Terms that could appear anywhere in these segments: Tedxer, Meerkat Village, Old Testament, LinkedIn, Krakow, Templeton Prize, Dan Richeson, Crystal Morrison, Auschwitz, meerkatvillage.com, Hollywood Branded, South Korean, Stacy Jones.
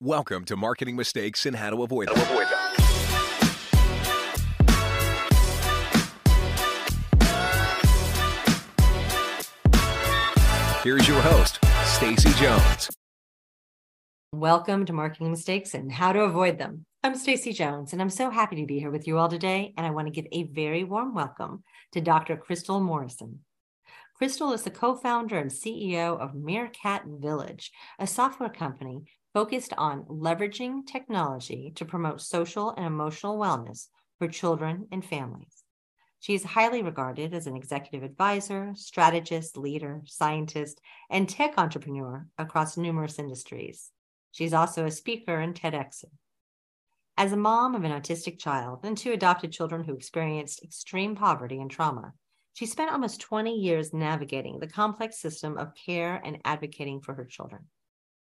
Welcome to Marketing Mistakes and How to Avoid Them. Here's your host, Stacy Jones. Welcome to Marketing Mistakes and How to Avoid Them. I'm Stacy Jones, and I'm so happy to be here with you all today, and I want to give a very warm welcome to Dr. Crystal Morrison. Crystal is the co-founder and CEO of Meerkat Village, a software company focused on leveraging technology to promote social and emotional wellness for children and families. She is highly regarded as an executive advisor, strategist, leader, scientist, and tech entrepreneur across numerous industries. She's also a speaker and Tedxer. As a mom of an autistic child and two adopted children who experienced extreme poverty and trauma, she spent almost 20 years navigating the complex system of care and advocating for her children.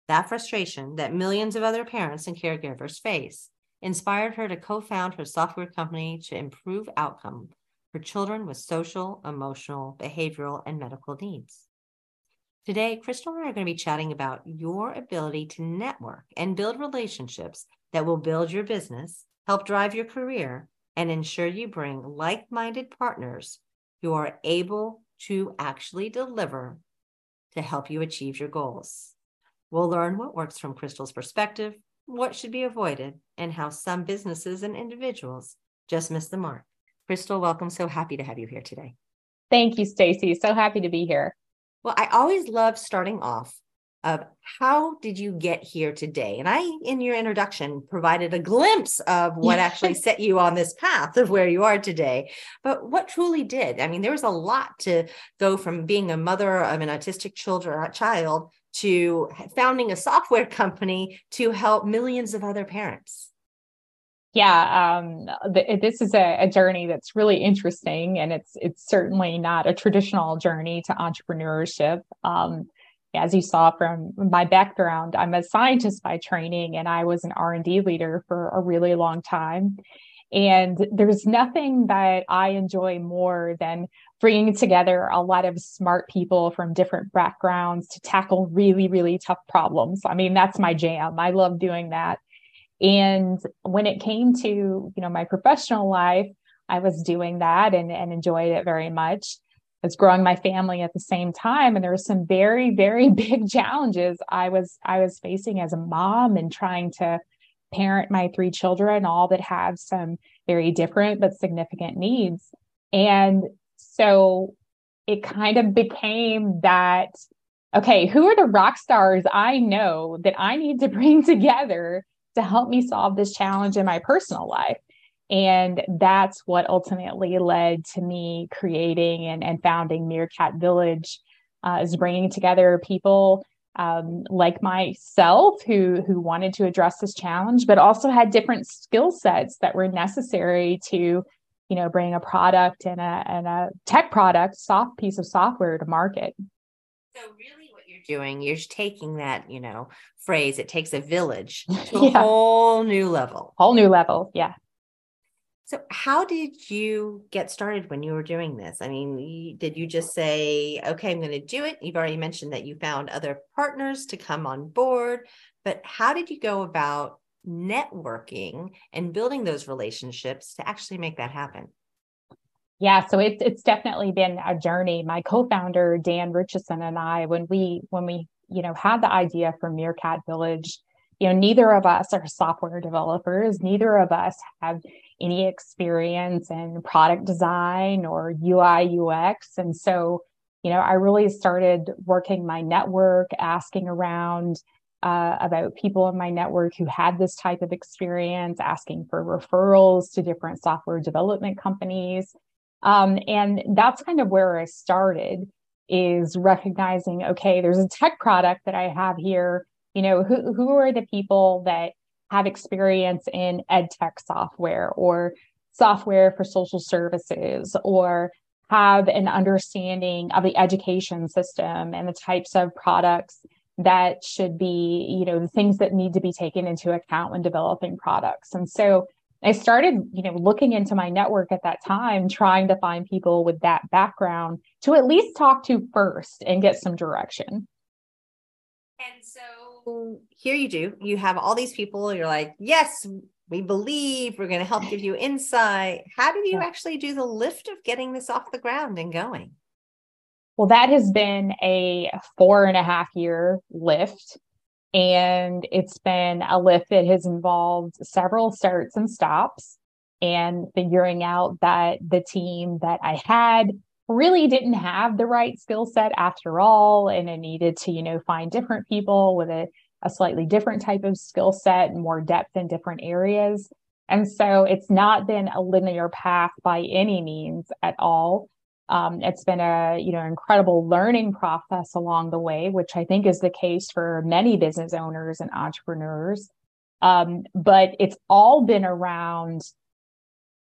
That frustration that millions of other parents and caregivers face inspired her to co-found her software company to improve outcome for children with social, emotional, behavioral, and medical needs. Today, Crystal and I are going to be chatting about your ability to network and build relationships that will build your business, help drive your career, and ensure you bring like-minded partners who are able to actually deliver to help you achieve your goals. We'll learn what works from Crystal's perspective, what should be avoided, and how some businesses and individuals just miss the mark. Crystal, welcome. So happy to have you here today. Thank you, Stacy. So happy to be here. Well, I always love starting off of how did you get here today? And I, in your introduction, provided a glimpse of what actually set you on this path of where you are today. But what truly did? I mean, there was a lot to go from being a mother of an autistic child to founding a software company to help millions of other parents. Yeah, this is a journey that's really interesting, and it's certainly not a traditional journey to entrepreneurship. As you saw from my background, I'm a scientist by training, and I was an R&D leader for a really long time. And there's nothing that I enjoy more than bringing together a lot of smart people from different backgrounds to tackle really, really tough problems. I mean, that's my jam. I love doing that. And when it came to, my professional life, I was doing that and enjoyed it very much. I was growing my family at the same time. And there were some very, very big challenges I was facing as a mom and trying to parent my three children, all that have some very different but significant needs. And so it kind of became that, okay, who are the rock stars I know that I need to bring together to help me solve this challenge in my personal life? And that's what ultimately led to me creating and founding Meerkat Village, is bringing together people like myself who wanted to address this challenge, but also had different skill sets that were necessary to, bring a product and a tech product, soft piece of software to market. So really what you're doing, you're taking that, phrase, it takes a village to a whole new level. Whole new level. Yeah. So how did you get started when you were doing this? I mean, did you just say, okay, I'm going to do it? You've already mentioned that you found other partners to come on board, but how did you go about networking and building those relationships to actually make that happen? Yeah, so it's definitely been a journey. My co-founder, Dan Richeson, and I, when we had the idea for Meerkat Village, neither of us are software developers. Neither of us have any experience in product design or UI, UX. And so, I really started working my network, asking around about people in my network who had this type of experience, asking for referrals to different software development companies. And that's kind of where I started, is recognizing, okay, there's a tech product that I have here. Who are the people that have experience in ed tech software or software for social services, or have an understanding of the education system and the types of products that should be, the things that need to be taken into account when developing products. And so I started, looking into my network at that time, trying to find people with that background to at least talk to first and get some direction. And so so here you do, you have all these people, you're like, yes, we believe, we're going to help give you insight. How did you actually do the lift of getting this off the ground and going? Well, that has been a 4.5-year lift. And it's been a lift that has involved several starts and stops and figuring out that the team that I had really didn't have the right skill set after all. And I needed to, find different people with a slightly different type of skill set and more depth in different areas. And so it's not been a linear path by any means at all. It's been a, incredible learning process along the way, which I think is the case for many business owners and entrepreneurs. But it's all been around,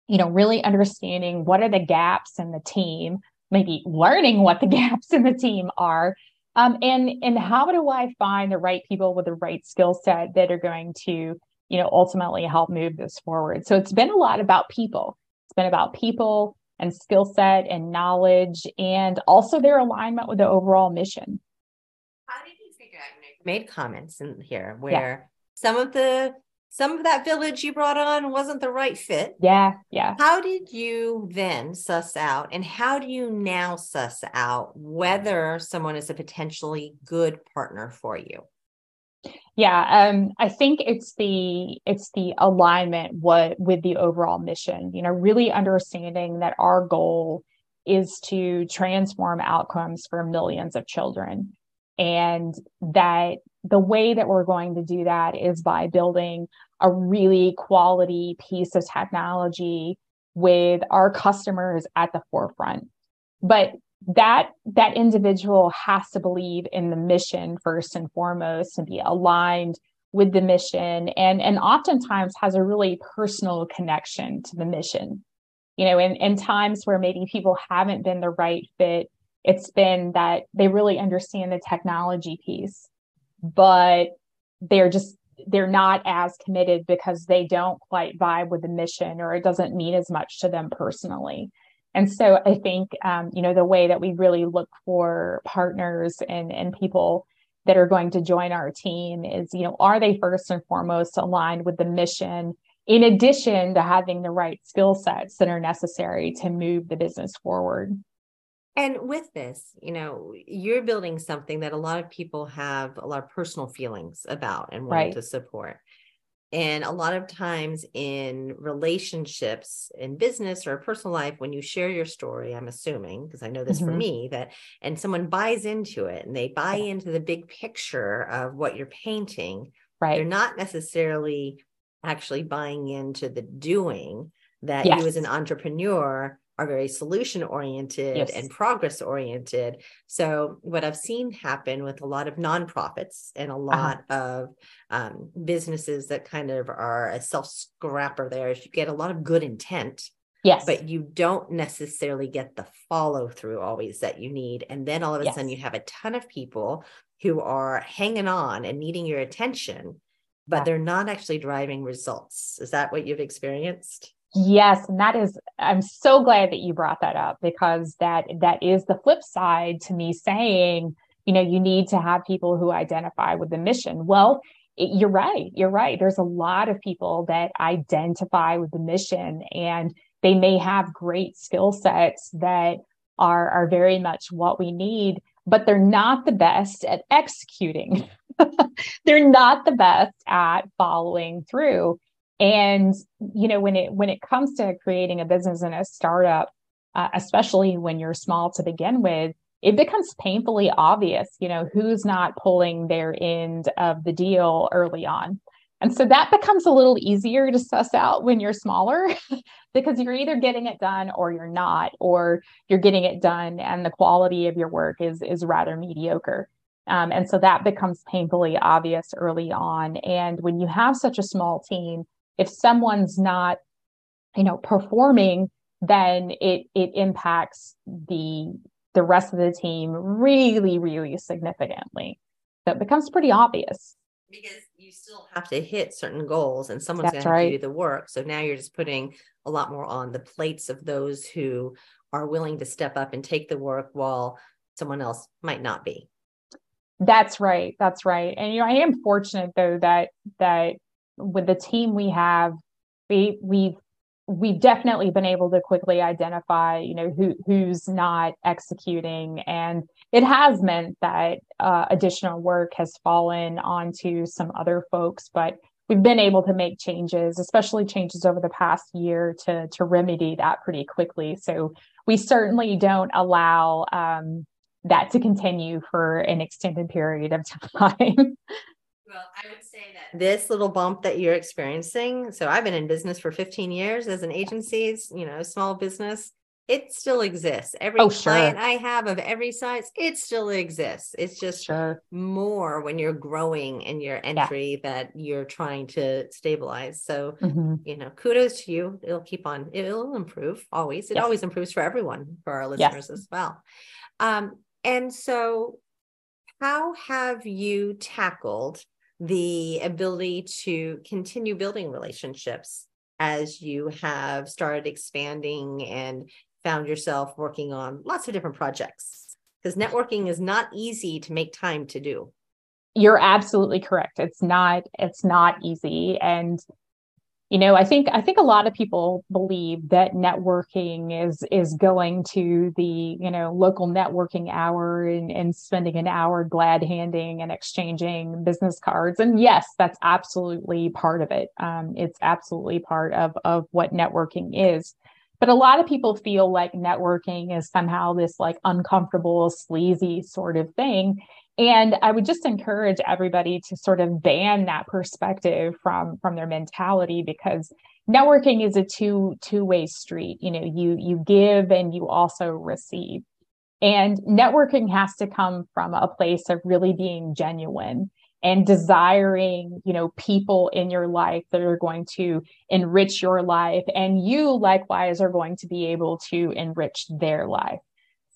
really understanding what are the gaps in the team, maybe learning what the gaps in the team are, and how do I find the right people with the right skill set that are going to, ultimately help move this forward. So it's been a lot about people. It's been about people and skill set and knowledge, and also their alignment with the overall mission. How did you figure out? You made comments in here where some of that village you brought on wasn't the right fit. Yeah. How did you then suss out, and how do you now suss out whether someone is a potentially good partner for you? Yeah. I think it's the alignment with the overall mission, really understanding that our goal is to transform outcomes for millions of children. And that the way that we're going to do that is by building a really quality piece of technology with our customers at the forefront. But that individual has to believe in the mission first and foremost and be aligned with the mission, and oftentimes has a really personal connection to the mission. In times where maybe people haven't been the right fit, it's been that they really understand the technology piece, but they're not as committed because they don't quite vibe with the mission, or it doesn't mean as much to them personally. And so I think, the way that we really look for partners and people that are going to join our team is, are they first and foremost aligned with the mission, in addition to having the right skill sets that are necessary to move the business forward? And with this, you're building something that a lot of people have a lot of personal feelings about and want to support. And a lot of times in relationships, in business or personal life, when you share your story, I'm assuming, because I know this for me, that, and someone buys into it and they buy into the big picture of what you're painting, they're not necessarily actually buying into the doing that you as an entrepreneur are very solution oriented and progress oriented. So what I've seen happen with a lot of nonprofits and a lot of businesses that kind of are a self scrapper there is you get a lot of good intent, but you don't necessarily get the follow through always that you need. And then all of a sudden you have a ton of people who are hanging on and needing your attention, but they're not actually driving results. Is that what you've experienced? Yes. And I'm so glad that you brought that up, because that is the flip side to me saying, you need to have people who identify with the mission. Well, you're right. You're right. There's a lot of people that identify with the mission, and they may have great skill sets that are very much what we need, but they're not the best at executing. They're not the best at following through. And, when it comes to creating a business and a startup, especially when you're small to begin with, it becomes painfully obvious, who's not pulling their end of the deal early on. And so that becomes a little easier to suss out when you're smaller, because you're either getting it done or you're not, or you're getting it done and the quality of your work is rather mediocre. And so that becomes painfully obvious early on. And when you have such a small team, if someone's not, performing, then it impacts the rest of the team really, really significantly. So it becomes pretty obvious. Because you still have to hit certain goals, and someone's going to have to do the work. So now you're just putting a lot more on the plates of those who are willing to step up and take the work while someone else might not be. That's right. That's right. And, you know, I am fortunate though, that with the team we have, we've definitely been able to quickly identify, you know, who's not executing. And it has meant that additional work has fallen onto some other folks, but we've been able to make changes, especially changes over the past year to remedy that pretty quickly. So we certainly don't allow that to continue for an extended period of time. Well, I would say that this little bump that you're experiencing, so I've been in business for 15 years as an agency, you know, small business, it still exists. Every client I have of every size, it still exists. It's just more when you're growing in your entry that you're trying to stabilize. So, you know, kudos to you. It'll keep on, it'll improve always. It always improves for everyone, for our listeners as well. And so how have you tackled the ability to continue building relationships as you have started expanding and found yourself working on lots of different projects? Because networking is not easy to make time to do. You're absolutely correct. It's not easy. And, you know, I think a lot of people believe that networking is going to the, you know, local networking hour and spending an hour glad handing and exchanging business cards. And yes, that's absolutely part of it. It's absolutely part of what networking is. But a lot of people feel like networking is somehow this like uncomfortable, sleazy sort of thing. And I would just encourage everybody to sort of ban that perspective from their mentality, because networking is a two-way street. You know, you give and you also receive. And networking has to come from a place of really being genuine and desiring, you know, people in your life that are going to enrich your life, and you likewise are going to be able to enrich their life.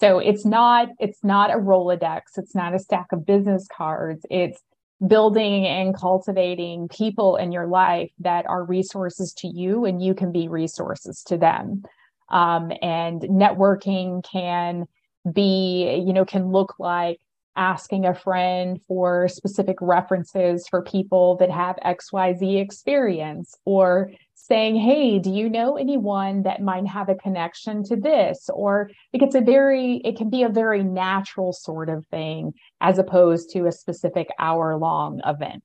So it's not a Rolodex. It's not a stack of business cards. It's building and cultivating people in your life that are resources to you, and you can be resources to them. And networking can be, you know, can look like asking a friend for specific references for people that have XYZ experience, or saying, hey, do you know anyone that might have a connection to this? Or it can be a very natural sort of thing, as opposed to a specific hour-long event.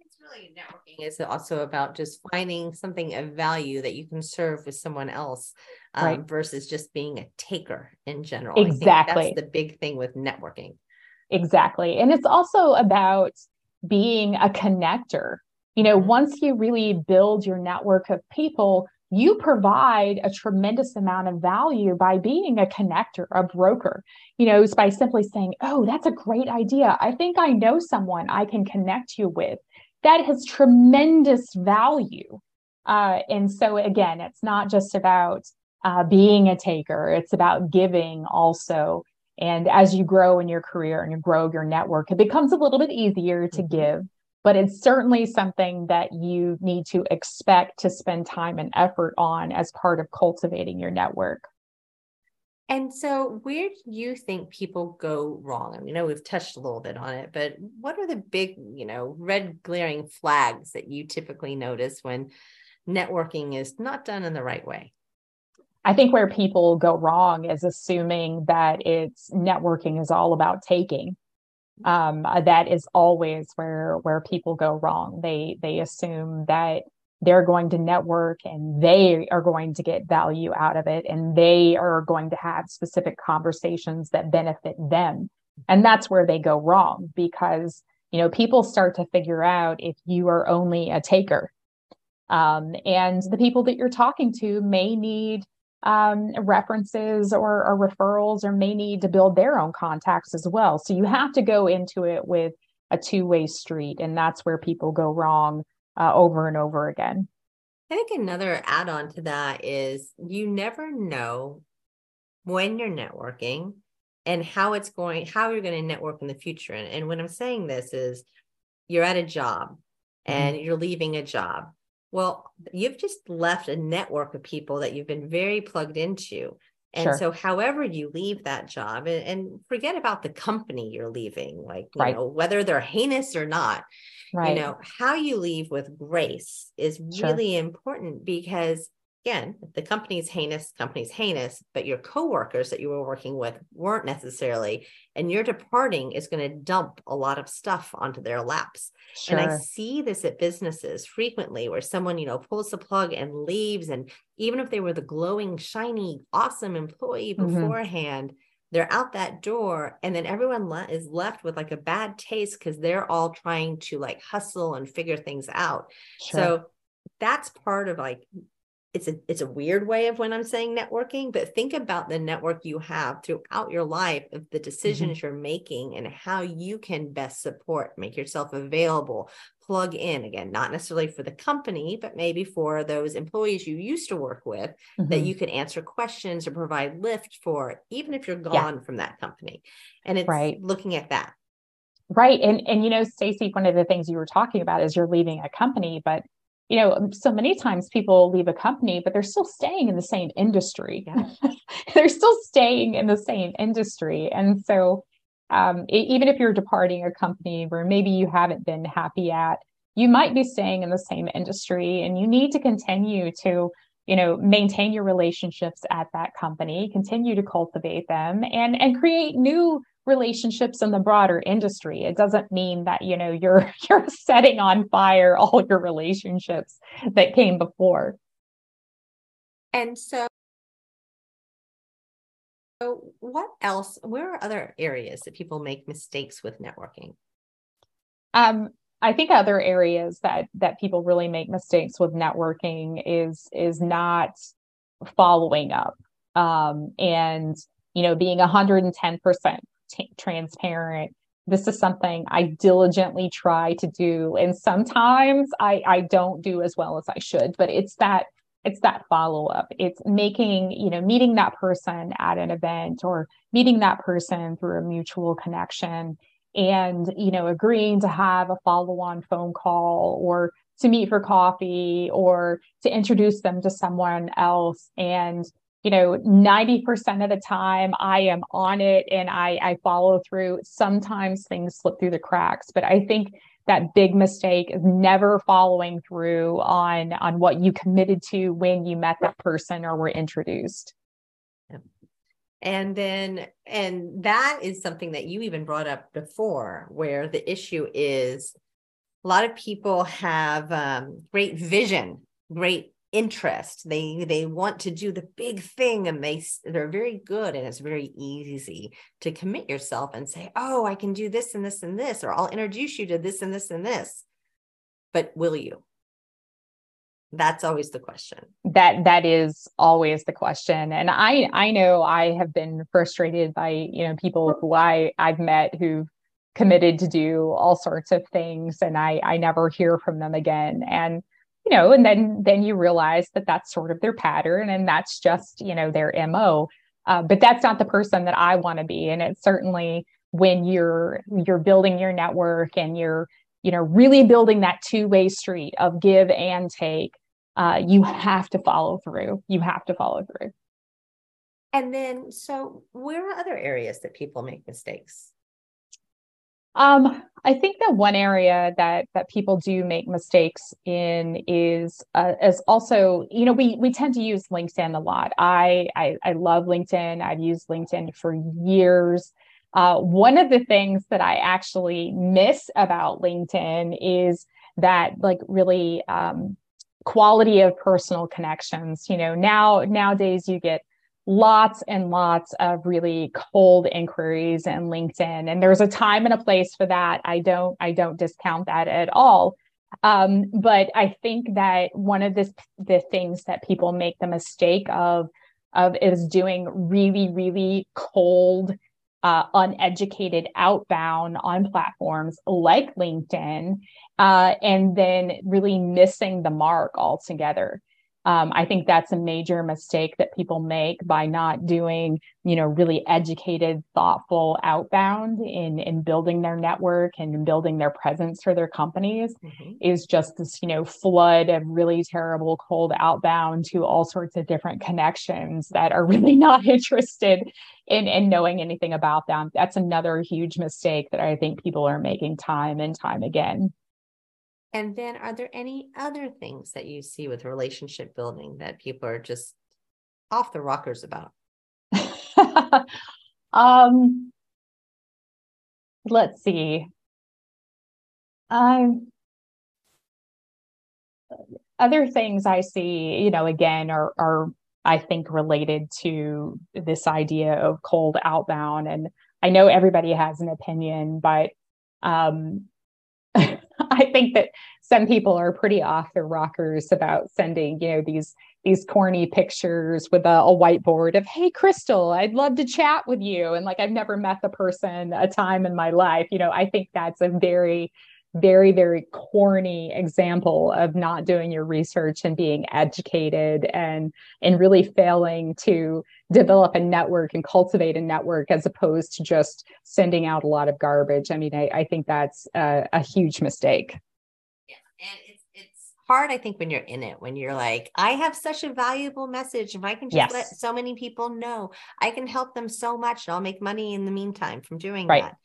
It's really, networking is also about just finding something of value that you can serve with someone else, right, versus just being a taker in general. Exactly. I think that's the big thing with networking. Exactly. And it's also about being a connector. You know, once you really build your network of people, you provide a tremendous amount of value by being a connector, a broker. You know, it's by simply saying, oh, that's a great idea. I think I know someone I can connect you with. That has tremendous value. And so, again, it's not just about being a taker. It's about giving also. And as you grow in your career and you grow your network, it becomes a little bit easier to give. But it's certainly something that you need to expect to spend time and effort on as part of cultivating your network. And so where do you think people go wrong? I mean, you know, we've touched a little bit on it, but what are the big, you know, red glaring flags that you typically notice when networking is not done in the right way? I think where people go wrong is assuming that it's networking is all about taking. That is always where people go wrong. They assume that they're going to network and they are going to get value out of it, and they are going to have specific conversations that benefit them. And that's where they go wrong, because, you know, people start to figure out if you are only a taker. And the people that you're talking to may need references or referrals, or may need to build their own contacts as well. So you have to go into it with a two-way street, and that's where people go wrong over and over again. I think another add-on to that is you never know when you're networking and how you're going to network in the future. And when I'm saying this is you're at a job and you're leaving a job. Well, you've just left a network of people that you've been very plugged into, And sure. So however you leave that job, and forget about the company you're leaving, like, you know, whether they're heinous or not, you know, how you leave with grace is really important, because again, the company's heinous, but your coworkers that you were working with weren't necessarily, and your departing is going to dump a lot of stuff onto their laps. Sure. And I see this at businesses frequently where someone, you know, pulls the plug and leaves. And even if they were the glowing, shiny, awesome employee beforehand, they're out that door. And then everyone is left with like a bad taste because they're all trying to like hustle and figure things out. Sure. So that's part of like, it's a weird way of when I'm saying networking, but think about the network you have throughout your life of the decisions you're making and how you can best support, make yourself available, plug in again, not necessarily for the company, but maybe for those employees you used to work with that you can answer questions or provide lift for, even if you're gone from that company. And it's looking at that. Right. And, you know, Stacy, one of the things you were talking about is you're leaving a company, but you know, so many times people leave a company, but they're still staying in the same industry. Yeah. They're still staying in the same industry. And so even if you're departing a company where maybe you haven't been happy at, you might be staying in the same industry, and you need to continue to, you know, maintain your relationships at that company, continue to cultivate them, and create new relationships in the broader industry. It doesn't mean that, you know, you're setting on fire all your relationships that came before. And so what else, where are other areas that people make mistakes with networking? I think other areas that people really make mistakes with networking is not following up. And, you know, being 110% transparent. This is something I diligently try to do. And sometimes I don't do as well as I should, but it's that follow-up. It's making, you know, meeting that person at an event or meeting that person through a mutual connection and, you know, agreeing to have a follow-on phone call or to meet for coffee or to introduce them to someone else. And you know, 90% of the time I am on it and I follow through. Sometimes things slip through the cracks, but I think that big mistake is never following through on what you committed to when you met that person or were introduced. And then, and that is something that you even brought up before, where the issue is a lot of people have great vision, great interest. They want to do the big thing, and they're very good, and it's very easy to commit yourself and say, oh, I can do this and this and this, or I'll introduce you to this and this and this. But will you? That's always the question. That is always the question. And I know I have been frustrated by, you know, people who I've met who've committed to do all sorts of things, and I never hear from them again. And you know, and then you realize that that's sort of their pattern, and that's just, you know, their MO. But that's not the person that I want to be. And it's certainly when you're building your network and you're, you know, really building that two-way street of give and take, you have to follow through. And then, so where are other areas that people make mistakes? I think that one area that people do make mistakes in is also, you know, we tend to use LinkedIn a lot. I love LinkedIn. I've used LinkedIn for years. One of the things that I actually miss about LinkedIn is that, like, really quality of personal connections. You know, nowadays you get lots and lots of really cold inquiries in LinkedIn. And there's a time and a place for that. I don't discount that at all. But I think that one of the things that people make the mistake of is doing really, really cold, uneducated outbound on platforms like LinkedIn, and then really missing the mark altogether. I think that's a major mistake that people make by not doing, you know, really educated, thoughtful outbound in building their network and building their presence for their companies, mm-hmm. is just this, you know, flood of really terrible cold outbound to all sorts of different connections that are really not interested in knowing anything about them. That's another huge mistake that I think people are making time and time again. And then are there any other things that you see with relationship building that people are just off the rockers about? Let's see. Other things I see, you know, again, are I think related to this idea of cold outbound. And I know everybody has an opinion, but I think that some people are pretty off their rockers about sending, you know, these corny pictures with a whiteboard of, hey, Crystal, I'd love to chat with you. And like, I've never met the person a time in my life. You know, I think that's a very, very, very corny example of not doing your research and being educated and really failing to develop a network and cultivate a network as opposed to just sending out a lot of garbage. I mean, I think that's a huge mistake. Yeah. And it's hard, I think, when you're in it, when you're like, I have such a valuable message. If I can just yes. let so many people know, I can help them so much and I'll make money in the meantime from doing right. that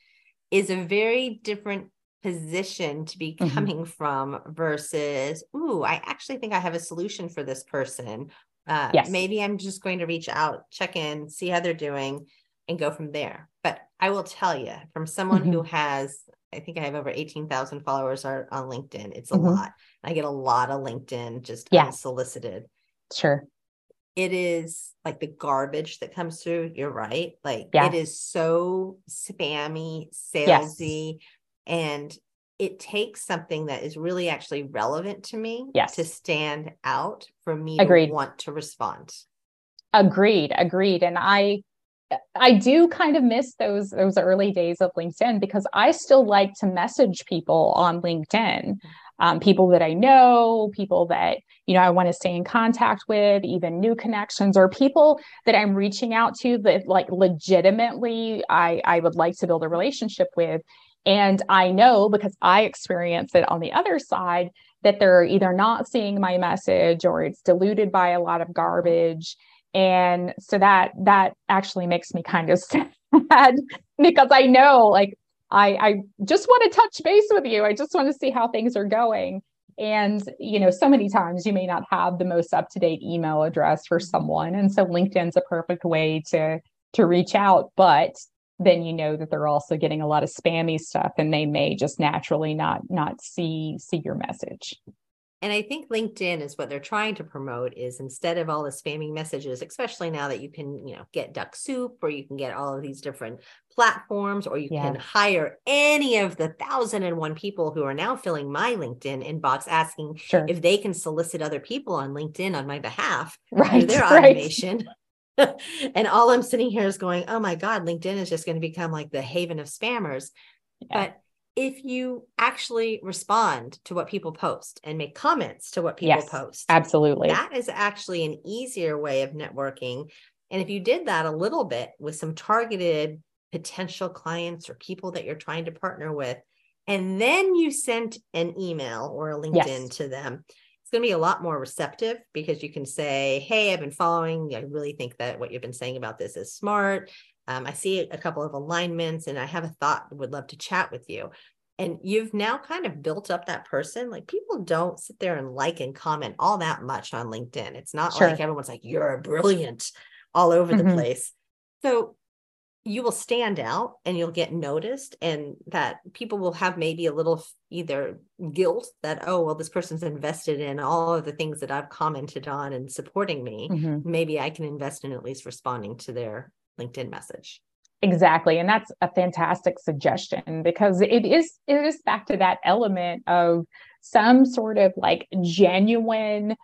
is a very different position to be coming mm-hmm. from versus, ooh, I actually think I have a solution for this person. Yes. Maybe I'm just going to reach out, check in, see how they're doing, and go from there. But I will tell you, from someone mm-hmm. who has, I think I have over 18,000 followers on LinkedIn. It's a mm-hmm. lot. I get a lot of LinkedIn just yeah. unsolicited. Sure. It is like the garbage that comes through. You're right. Like yeah. it is so spammy, salesy, yes. and it takes something that is really actually relevant to me yes. to stand out for me Agreed. To want to respond. Agreed. And I do kind of miss those early days of LinkedIn because I still like to message people on LinkedIn, people that I know, people that, you know, I want to stay in contact with, even new connections or people that I'm reaching out to that like legitimately I would like to build a relationship with. And I know because I experience it on the other side that they're either not seeing my message or it's diluted by a lot of garbage. And so that actually makes me kind of sad because I know like I just want to touch base with you. I just want to see how things are going. And, you know, so many times you may not have the most up-to-date email address for someone. And so LinkedIn's a perfect way to reach out, but then you know that they're also getting a lot of spammy stuff and they may just naturally not see your message. And I think LinkedIn is what they're trying to promote is instead of all the spamming messages, especially now that you can, you know, get duck soup or you can get all of these different platforms or you yeah. can hire any of the 1,001 people who are now filling my LinkedIn inbox asking sure. if they can solicit other people on LinkedIn on my behalf right, through their automation. Right. And all I'm sitting here is going, oh my God, LinkedIn is just going to become like the haven of spammers. Yeah. But if you actually respond to what people post and make comments to what people yes, post, absolutely, that is actually an easier way of networking. And if you did that a little bit with some targeted potential clients or people that you're trying to partner with, and then you sent an email or a LinkedIn yes. to them, going to be a lot more receptive because you can say, hey, I've been following. I really think that what you've been saying about this is smart. I see a couple of alignments and I have a thought, would love to chat with you. And you've now kind of built up that person. Like people don't sit there and like and comment all that much on LinkedIn. It's not sure. like everyone's like, you're brilliant all over mm-hmm. the place. So you will stand out and you'll get noticed and that people will have maybe a little either guilt that, oh, well, this person's invested in all of the things that I've commented on and supporting me. Mm-hmm. Maybe I can invest in at least responding to their LinkedIn message. Exactly. And that's a fantastic suggestion because it is back to that element of some sort of like genuine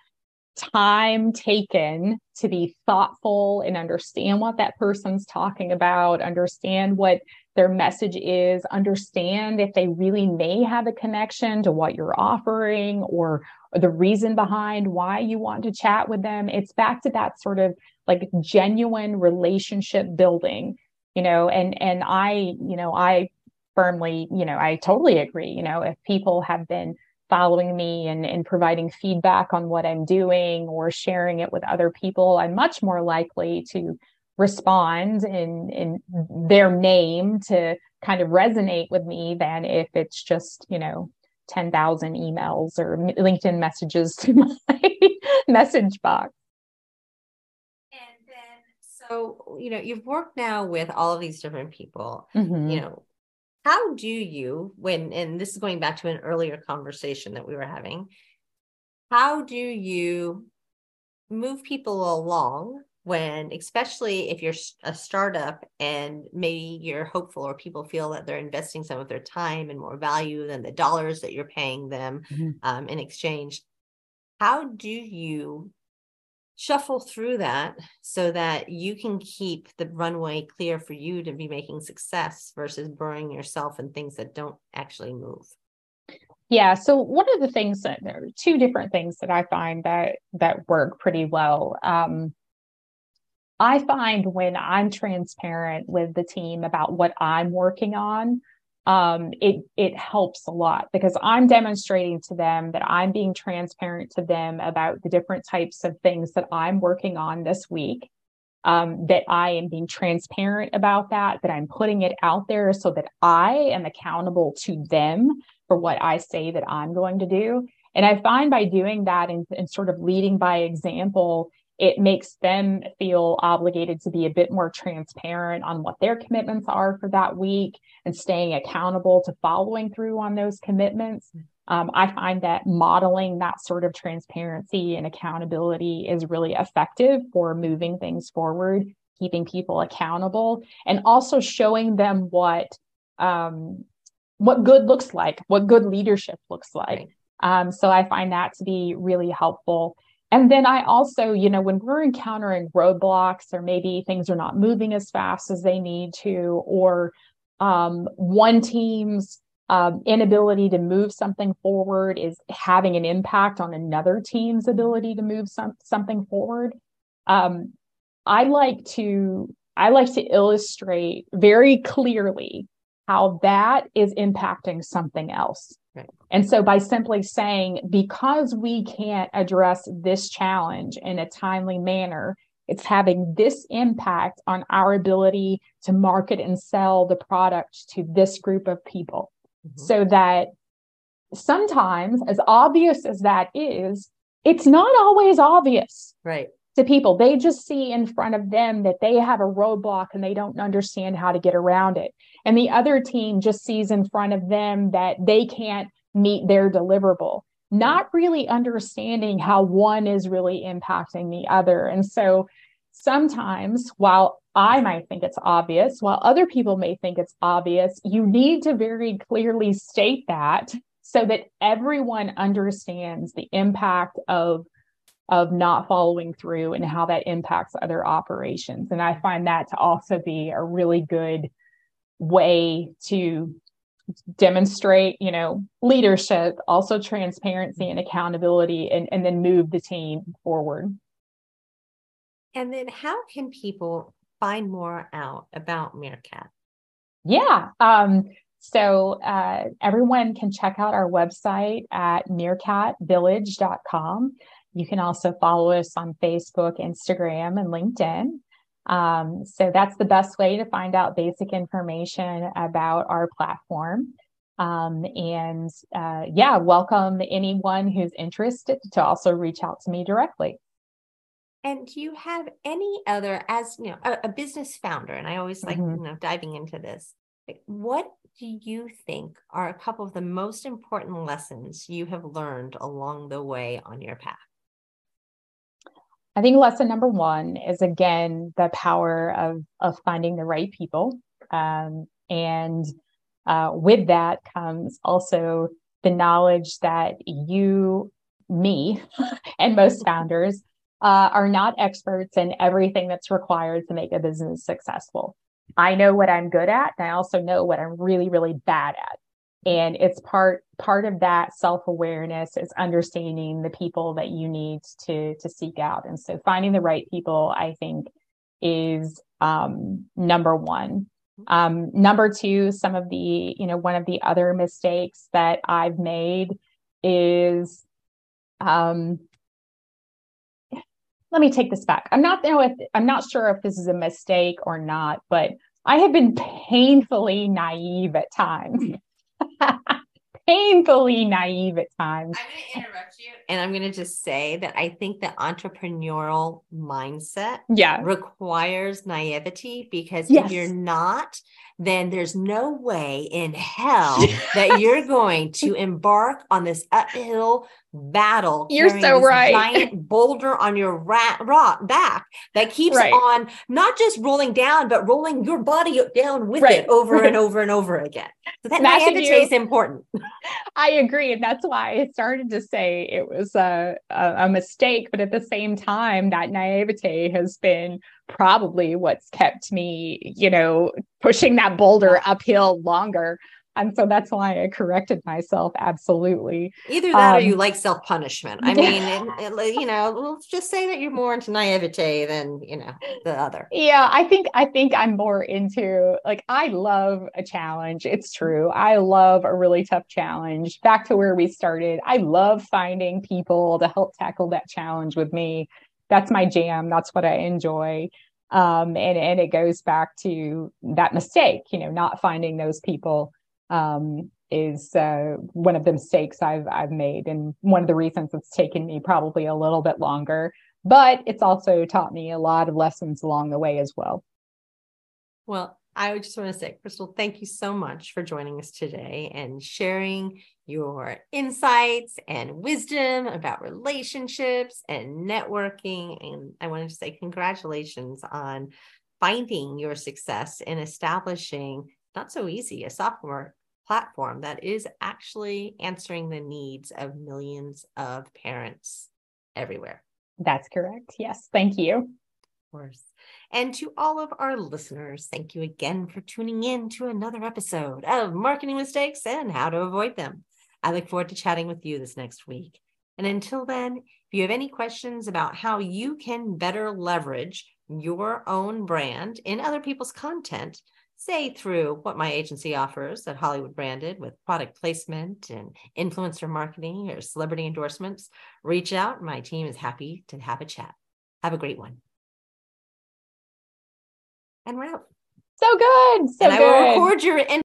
time taken to be thoughtful and understand what that person's talking about, understand what their message is, understand if they really may have a connection to what you're offering or the reason behind why you want to chat with them. It's back to that sort of like genuine relationship building, you know, and I firmly, I totally agree, if people have been following me and providing feedback on what I'm doing or sharing it with other people, I'm much more likely to respond in their name to kind of resonate with me than if it's just, 10,000 emails or LinkedIn messages to my message box. And then, so, you've worked now with all of these different people, mm-hmm. How do you, and this is going back to an earlier conversation that we were having, how do you move people along when, especially if you're a startup and maybe you're hopeful or people feel that they're investing some of their time and more value than the dollars that you're paying them mm-hmm. In exchange? How do you shuffle through that so that you can keep the runway clear for you to be making success versus burning yourself in things that don't actually move? Yeah. So one of the things that there are two different things that I find that work pretty well. I find when I'm transparent with the team about what I'm working on, it helps a lot because I'm demonstrating to them that I'm being transparent to them about the different types of things that I'm working on this week, that I am being transparent about that I'm putting it out there so that I am accountable to them for what I say that I'm going to do. And I find by doing that and sort of leading by example, it makes them feel obligated to be a bit more transparent on what their commitments are for that week and staying accountable to following through on those commitments. I find that modeling that sort of transparency and accountability is really effective for moving things forward, keeping people accountable, and also showing them what good looks like, what good leadership looks like. So I find that to be really helpful. And then I also, when we're encountering roadblocks or maybe things are not moving as fast as they need to, or one team's inability to move something forward is having an impact on another team's ability to move something forward. I like to illustrate very clearly how that is impacting something else. And so by simply saying, because we can't address this challenge in a timely manner, it's having this impact on our ability to market and sell the product to this group of people. Mm-hmm. So that sometimes, as obvious as that is, it's not always obvious to people. They just see in front of them that they have a roadblock and they don't understand how to get around it. And the other team just sees in front of them that they can't meet their deliverable, not really understanding how one is really impacting the other. And so sometimes while I might think it's obvious, while other people may think it's obvious, you need to very clearly state that so that everyone understands the impact of not following through and how that impacts other operations. And I find that to also be a really good way to demonstrate, leadership, also transparency and accountability, and then move the team forward. And then how can people find more out about Meerkat? Yeah. So everyone can check out our website at meerkatvillage.com. You can also follow us on Facebook, Instagram, and LinkedIn. So that's the best way to find out basic information about our platform. Welcome anyone who's interested to also reach out to me directly. And do you have any other, as a business founder, and I always like, mm-hmm. Diving into this, like, what do you think are a couple of the most important lessons you have learned along the way on your path? I think lesson number one is, again, the power of finding the right people. With that comes also the knowledge that you me and most founders are not experts in everything that's required to make a business successful. I know what I'm good at, and I also know what I'm really, really bad at. And it's part of that self-awareness is understanding the people that you need to seek out. And so finding the right people, I think, is number one. Number two, some of the, one of the other mistakes that I've made is, let me take this back. I'm not sure if this is a mistake or not, but I have been painfully naive at times. Painfully naive at times. I'm going to interrupt you, and I'm going to just say that I think the entrepreneurial mindset requires naivety, because if you're not, then there's no way in hell that you're going to embark on this uphill battle. You're so right. Giant boulder on your rock back that keeps on not just rolling down, but rolling your body down with it over and over and over again. So that naivety is important. I agree. And that's why I started to say it was a mistake. But at the same time, that naivete has been probably what's kept me, pushing that boulder uphill longer. And so that's why I corrected myself. Absolutely. Either that or you like self-punishment. I mean, we'll just say that you're more into naivete than, the other. Yeah. I think I'm more into, I love a challenge. It's true. I love a really tough challenge. Back to where we started. I love finding people to help tackle that challenge with me. That's my jam. That's what I enjoy. And it goes back to that mistake, not finding those people is one of the mistakes I've made. And one of the reasons it's taken me probably a little bit longer, but it's also taught me a lot of lessons along the way as well. Well, I just want to say, Crystal, thank you so much for joining us today and sharing your insights and wisdom about relationships and networking. And I wanted to say congratulations on finding your success in establishing, not so easy, a software platform that is actually answering the needs of millions of parents everywhere. That's correct. Yes. Thank you. Course. And to all of our listeners, thank you again for tuning in to another episode of Marketing Mistakes and How to Avoid Them. I look forward to chatting with you this next week. And until then, if you have any questions about how you can better leverage your own brand in other people's content, say through what my agency offers at Hollywood Branded with product placement and influencer marketing or celebrity endorsements, reach out. My team is happy to have a chat. Have a great one. And we're out. So good. So good. I will record your